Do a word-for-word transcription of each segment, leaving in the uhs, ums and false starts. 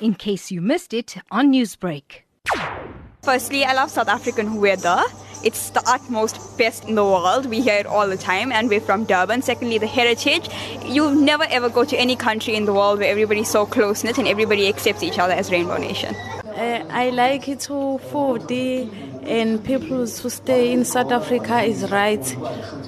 in case you missed it on Newsbreak. Firstly, I love South African weather. It's the utmost best in the world. We hear it all the time, and we're from Durban. Secondly, the heritage. You'll never ever go to any country in the world where everybody's so close-knit and everybody accepts each other as Rainbow Nation. Uh, I like it all for the and people who stay in South Africa is right,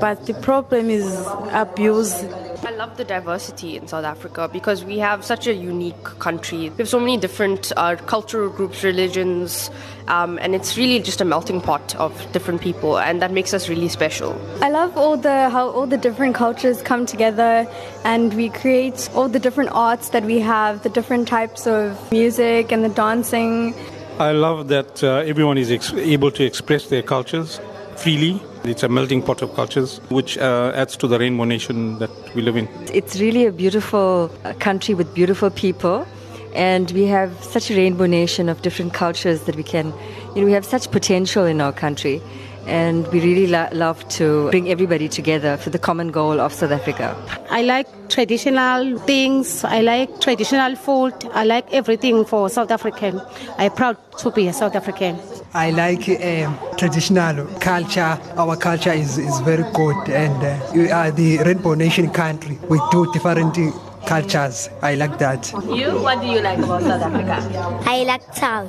but the problem is abuse. I love the diversity in South Africa because we have such a unique country. We have so many different uh, cultural groups, religions, um, and it's really just a melting pot of different people, and that makes us really special. I love all the how all the different cultures come together, and we create all the different arts that we have, the different types of music and the dancing. I love that uh, everyone is ex- able to express their cultures freely. It's a melting pot of cultures, which uh, adds to the Rainbow Nation that we live in. It's really a beautiful country with beautiful people, and we have such a Rainbow Nation of different cultures that we can, you know, we have such potential in our country, and we really lo- love to bring everybody together for the common goal of South Africa. I like traditional things, I like traditional food, I like everything for South African. I'm proud to be a South African. I like uh, traditional culture. Our culture is, is very good, and uh, we are the Rainbow Nation country. We do different uh, cultures. I like that. You? What do you like about South Africa? I like town.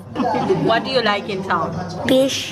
What do you like in town? Fish.